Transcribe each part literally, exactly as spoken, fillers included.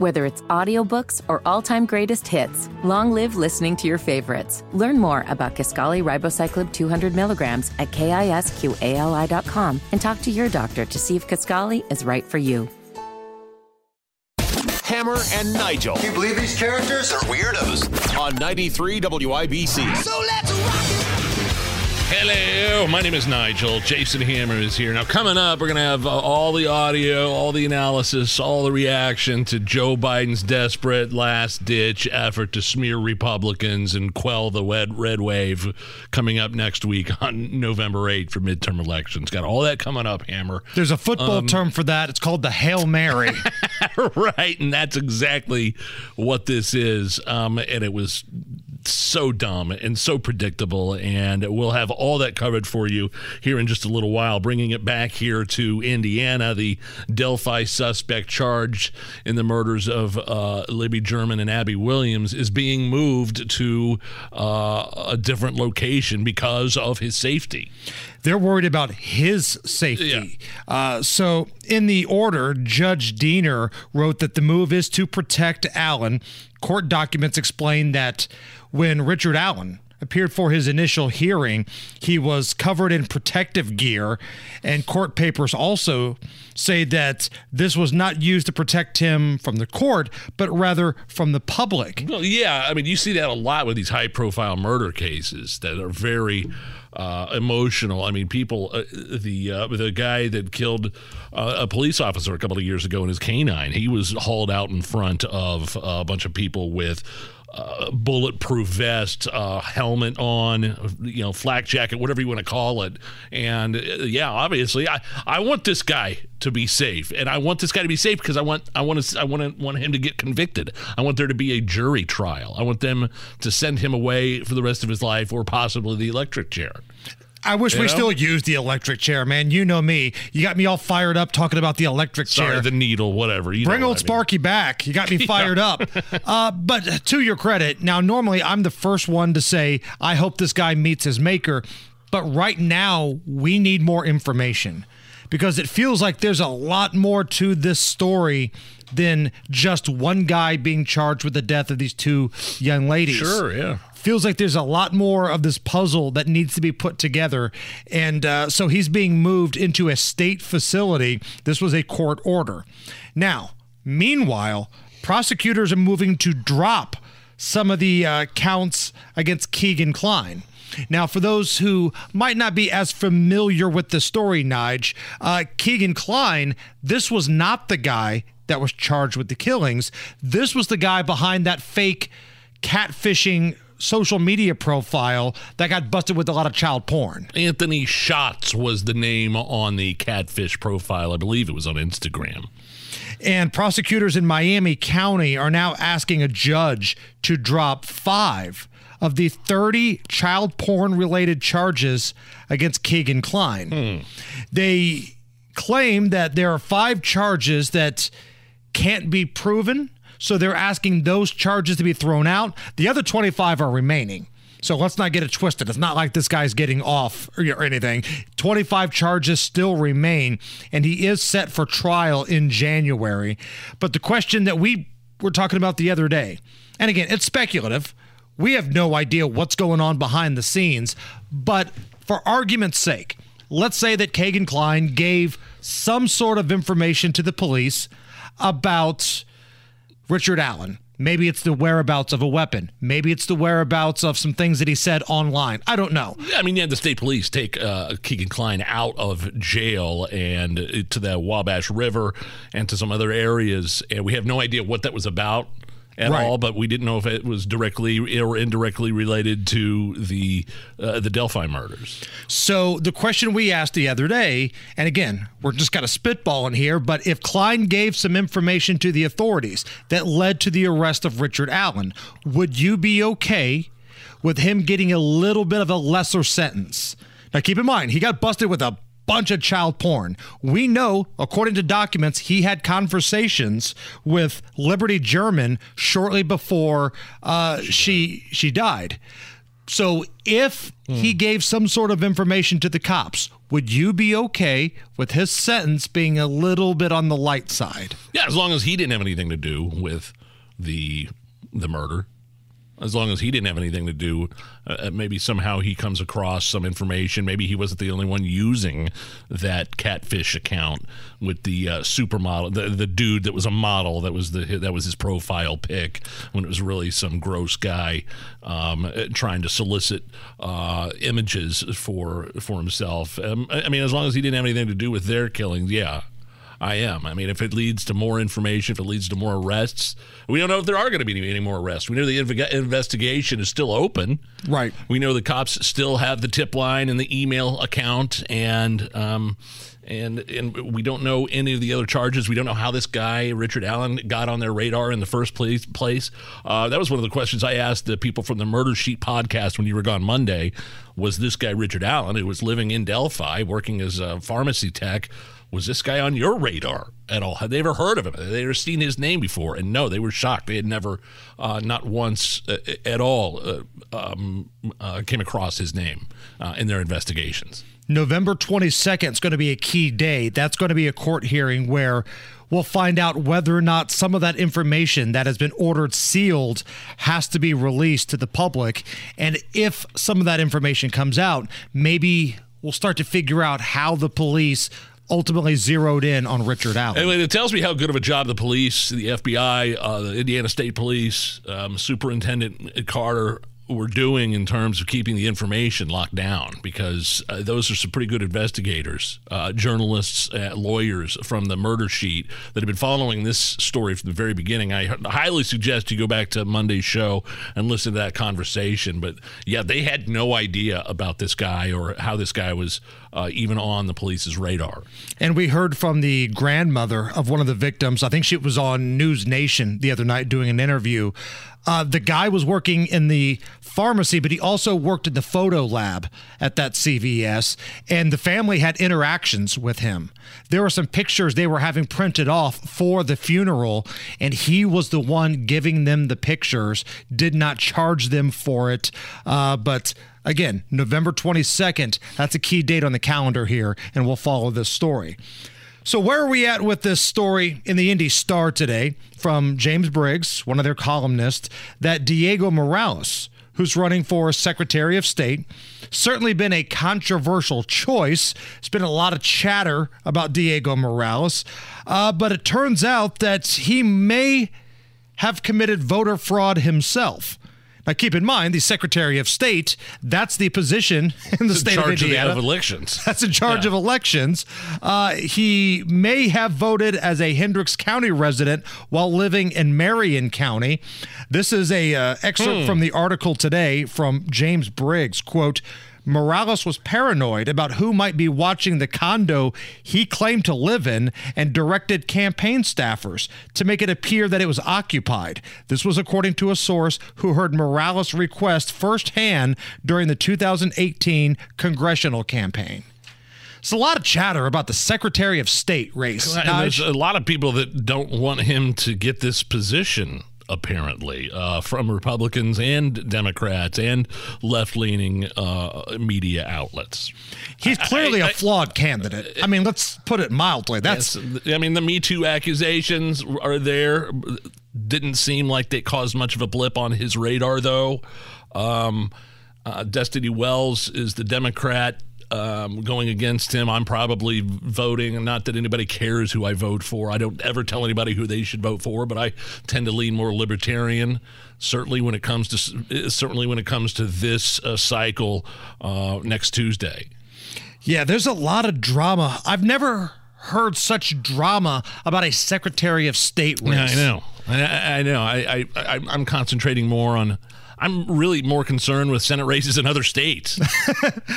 Whether it's audiobooks or all-time greatest hits, long live listening to your favorites. Learn more about Kisqali Ribocyclib two hundred milligrams at kisqali dot com and talk to your doctor to see if Kisqali is right for you. Hammer and Nigel. Can you believe these characters are weirdos? On ninety-three W I B C. So let's rock it! Hello, my name is Nigel. Jason Hammer is here. Now, coming up, we're going to have uh, all the audio, all the analysis, all the reaction to Joe Biden's desperate last-ditch effort to smear Republicans and quell the red, red wave coming up next week on November eighth for midterm elections. Got all that coming up, Hammer. There's a football um, term for that. It's called the Hail Mary. Right, and that's exactly what this is, um, and it was so dumb and so predictable, and we'll have all that covered for you here in just a little while. Bringing it back here to Indiana, the Delphi suspect charged in the murders of uh, Libby German and Abby Williams is being moved to uh, a different location because of his safety. They're worried about his safety. Yeah. Uh, so in the order, Judge Diener wrote that the move is to protect Allen. Court documents explain that when Richard Allen appeared for his initial hearing, he was covered in protective gear, and court papers also say that this was not used to protect him from the court, but rather from the public. Well, yeah, I mean, you see that a lot with these high-profile murder cases that are very uh, emotional. I mean, people, uh, the uh, the guy that killed uh, a police officer a couple of years ago in his canine, he was hauled out in front of a bunch of people with Uh, bulletproof vest, uh, helmet on, you know, flak jacket, whatever you want to call it. And uh, yeah, obviously, I, I want this guy to be safe, and I want this guy to be safe because I want I want to I want to want him to get convicted. I want there to be a jury trial. I want them to send him away for the rest of his life, or possibly the electric chair. I wish you we know? still used the electric chair, man. You know me. You got me all fired up talking about the electric Sorry, chair. the needle, whatever. You Bring know old what Sparky mean. back. You got me fired yeah. up. Uh, but to your credit, now normally I'm the first one to say, I hope this guy meets his maker. But right now, we need more information, because it feels like there's a lot more to this story than just one guy being charged with the death of these two young ladies. Sure, yeah. Feels like there's a lot more of this puzzle that needs to be put together. And uh, so he's being moved into a state facility. This was a court order. Now, meanwhile, prosecutors are moving to drop some of the uh, counts against Keegan Kline. Now, for those who might not be as familiar with the story, Nige, uh, Keegan Kline, this was not the guy that was charged with the killings. This was the guy behind that fake catfishing social media profile that got busted with a lot of child porn. Anthony Schatz was the name on the catfish profile. I believe it was on Instagram. And prosecutors in Marion County are now asking a judge to drop five of the thirty child porn related charges against Keegan Kline. Hmm. They claim that there are five charges that can't be proven, so they're asking those charges to be thrown out. The other twenty-five are remaining. So let's not get it twisted. It's not like this guy's getting off or anything. twenty-five charges still remain, and he is set for trial in January. But the question that we were talking about the other day, and again, it's speculative. We have no idea what's going on behind the scenes. But for argument's sake, let's say that Keegan Kline gave some sort of information to the police about Richard Allen. Maybe it's the whereabouts of a weapon. Maybe it's the whereabouts of some things that he said online. I don't know. I mean, you had the state police take uh, Keegan Kline out of jail and to the Wabash River and to some other areas. And we have no idea what that was about at right. all, but we didn't know if it was directly or indirectly related to the uh, the Delphi murders. So the question we asked the other day, and again, we're just kind of spitballing here, but if Kline gave some information to the authorities that led to the arrest of Richard Allen, would you be okay with him getting a little bit of a lesser sentence? Now, keep in mind, he got busted with a bunch of child porn. We know, according to documents, he had conversations with Liberty German shortly before uh, she she died. So if mm. he gave some sort of information to the cops, would you be okay with his sentence being a little bit on the light side? Yeah, as long as he didn't have anything to do with the the murder. As long as he didn't have anything to do, uh, maybe somehow he comes across some information. Maybe he wasn't the only one using that catfish account with the uh, supermodel, the, the dude that was a model that was the that was his profile pic, when it was really some gross guy um, trying to solicit uh, images for for himself. Um, I mean, as long as he didn't have anything to do with their killings, yeah. I am. I mean, if it leads to more information, if it leads to more arrests, we don't know if there are going to be any, any more arrests. We know the inv- investigation is still open. Right. We know the cops still have the tip line and the email account, and um, and and we don't know any of the other charges. We don't know how this guy, Richard Allen, got on their radar in the first place. place. Uh, that was one of the questions I asked the people from the Murder Sheet podcast when you were gone Monday, was this guy, Richard Allen, who was living in Delphi, working as a pharmacy tech, was this guy on your radar at all? Had they ever heard of him? Had they ever seen his name before? And no, they were shocked. They had never, uh, not once uh, at all, uh, um, uh, came across his name uh, in their investigations. November twenty-second is going to be a key day. That's going to be a court hearing where we'll find out whether or not some of that information that has been ordered sealed has to be released to the public. And if some of that information comes out, maybe we'll start to figure out how the police ultimately zeroed in on Richard Allen. Anyway, it tells me how good of a job the police, the F B I, uh, the Indiana State Police, um, Superintendent Carter were doing in terms of keeping the information locked down, because uh, those are some pretty good investigators, uh, journalists, uh, lawyers from the Murder Sheet that have been following this story from the very beginning. I highly suggest you go back to Monday's show and listen to that conversation. But yeah, they had no idea about this guy or how this guy was uh, even on the police's radar. And we heard from the grandmother of one of the victims. I think she was on News Nation the other night doing an interview. Uh, the guy was working in the pharmacy, but he also worked in the photo lab at that C V S, and the family had interactions with him. There were some pictures they were having printed off for the funeral, and he was the one giving them the pictures, did not charge them for it. Uh, but again, November twenty-second, that's a key date on the calendar here, and we'll follow this story. So where are we at with this story in the Indy Star today from James Briggs, one of their columnists, that Diego Morales, who's running for Secretary of State, certainly been a controversial choice. There's been a lot of chatter about Diego Morales, uh, but it turns out that he may have committed voter fraud himself. Now, keep in mind, the Secretary of State, that's the position in the state of Indiana. Of elections. That's in charge yeah. of elections. Uh, he may have voted as a Hendricks County resident while living in Marion County. This is an uh, excerpt hmm. from the article today from James Briggs. Quote, Morales was paranoid about who might be watching the condo he claimed to live in and directed campaign staffers to make it appear that it was occupied. This was according to a source who heard Morales' request firsthand during the two thousand eighteen congressional campaign. It's a lot of chatter about the Secretary of State race. And there's a lot of people that don't want him to get this position. Apparently, uh, from Republicans and Democrats and left-leaning uh, media outlets. He's clearly I, I, a flawed I, candidate. I mean, let's put it mildly. That's. I mean, the Me Too accusations are there. Didn't seem like they caused much of a blip on his radar, though. Um, uh, Destiny Wells is the Democrat. Um, going against him, I'm probably voting, and not that anybody cares who I vote for. I don't ever tell anybody who they should vote for, but I tend to lean more libertarian. Certainly when it comes to certainly when it comes to this uh, cycle uh, next Tuesday. Yeah, there's a lot of drama. I've never heard such drama about a Secretary of State race. Yeah, I know. I, I know. I, I, I I'm concentrating more on. I'm really more concerned with Senate races in other states,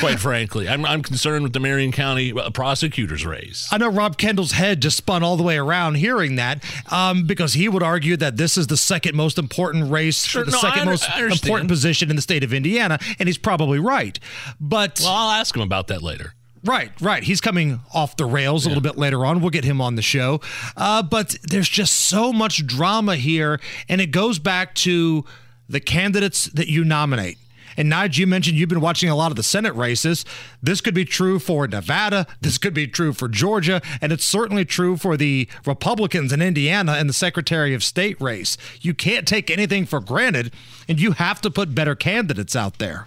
quite frankly. I'm, I'm concerned with the Marion County prosecutor's race. I know Rob Kendall's head just spun all the way around hearing that, um, because he would argue that this is the second most important race, sure, the no, second under, most important position in the state of Indiana, and he's probably right. But well, I'll ask him about that later. Right, right. He's coming off the rails a yeah. little bit later on. We'll get him on the show. Uh, but there's just so much drama here, and it goes back to the candidates that you nominate. And Nige, you mentioned you've been watching a lot of the Senate races. This could be true for Nevada. This could be true for Georgia. And it's certainly true for the Republicans in Indiana and the Secretary of State race. You can't take anything for granted, and you have to put better candidates out there.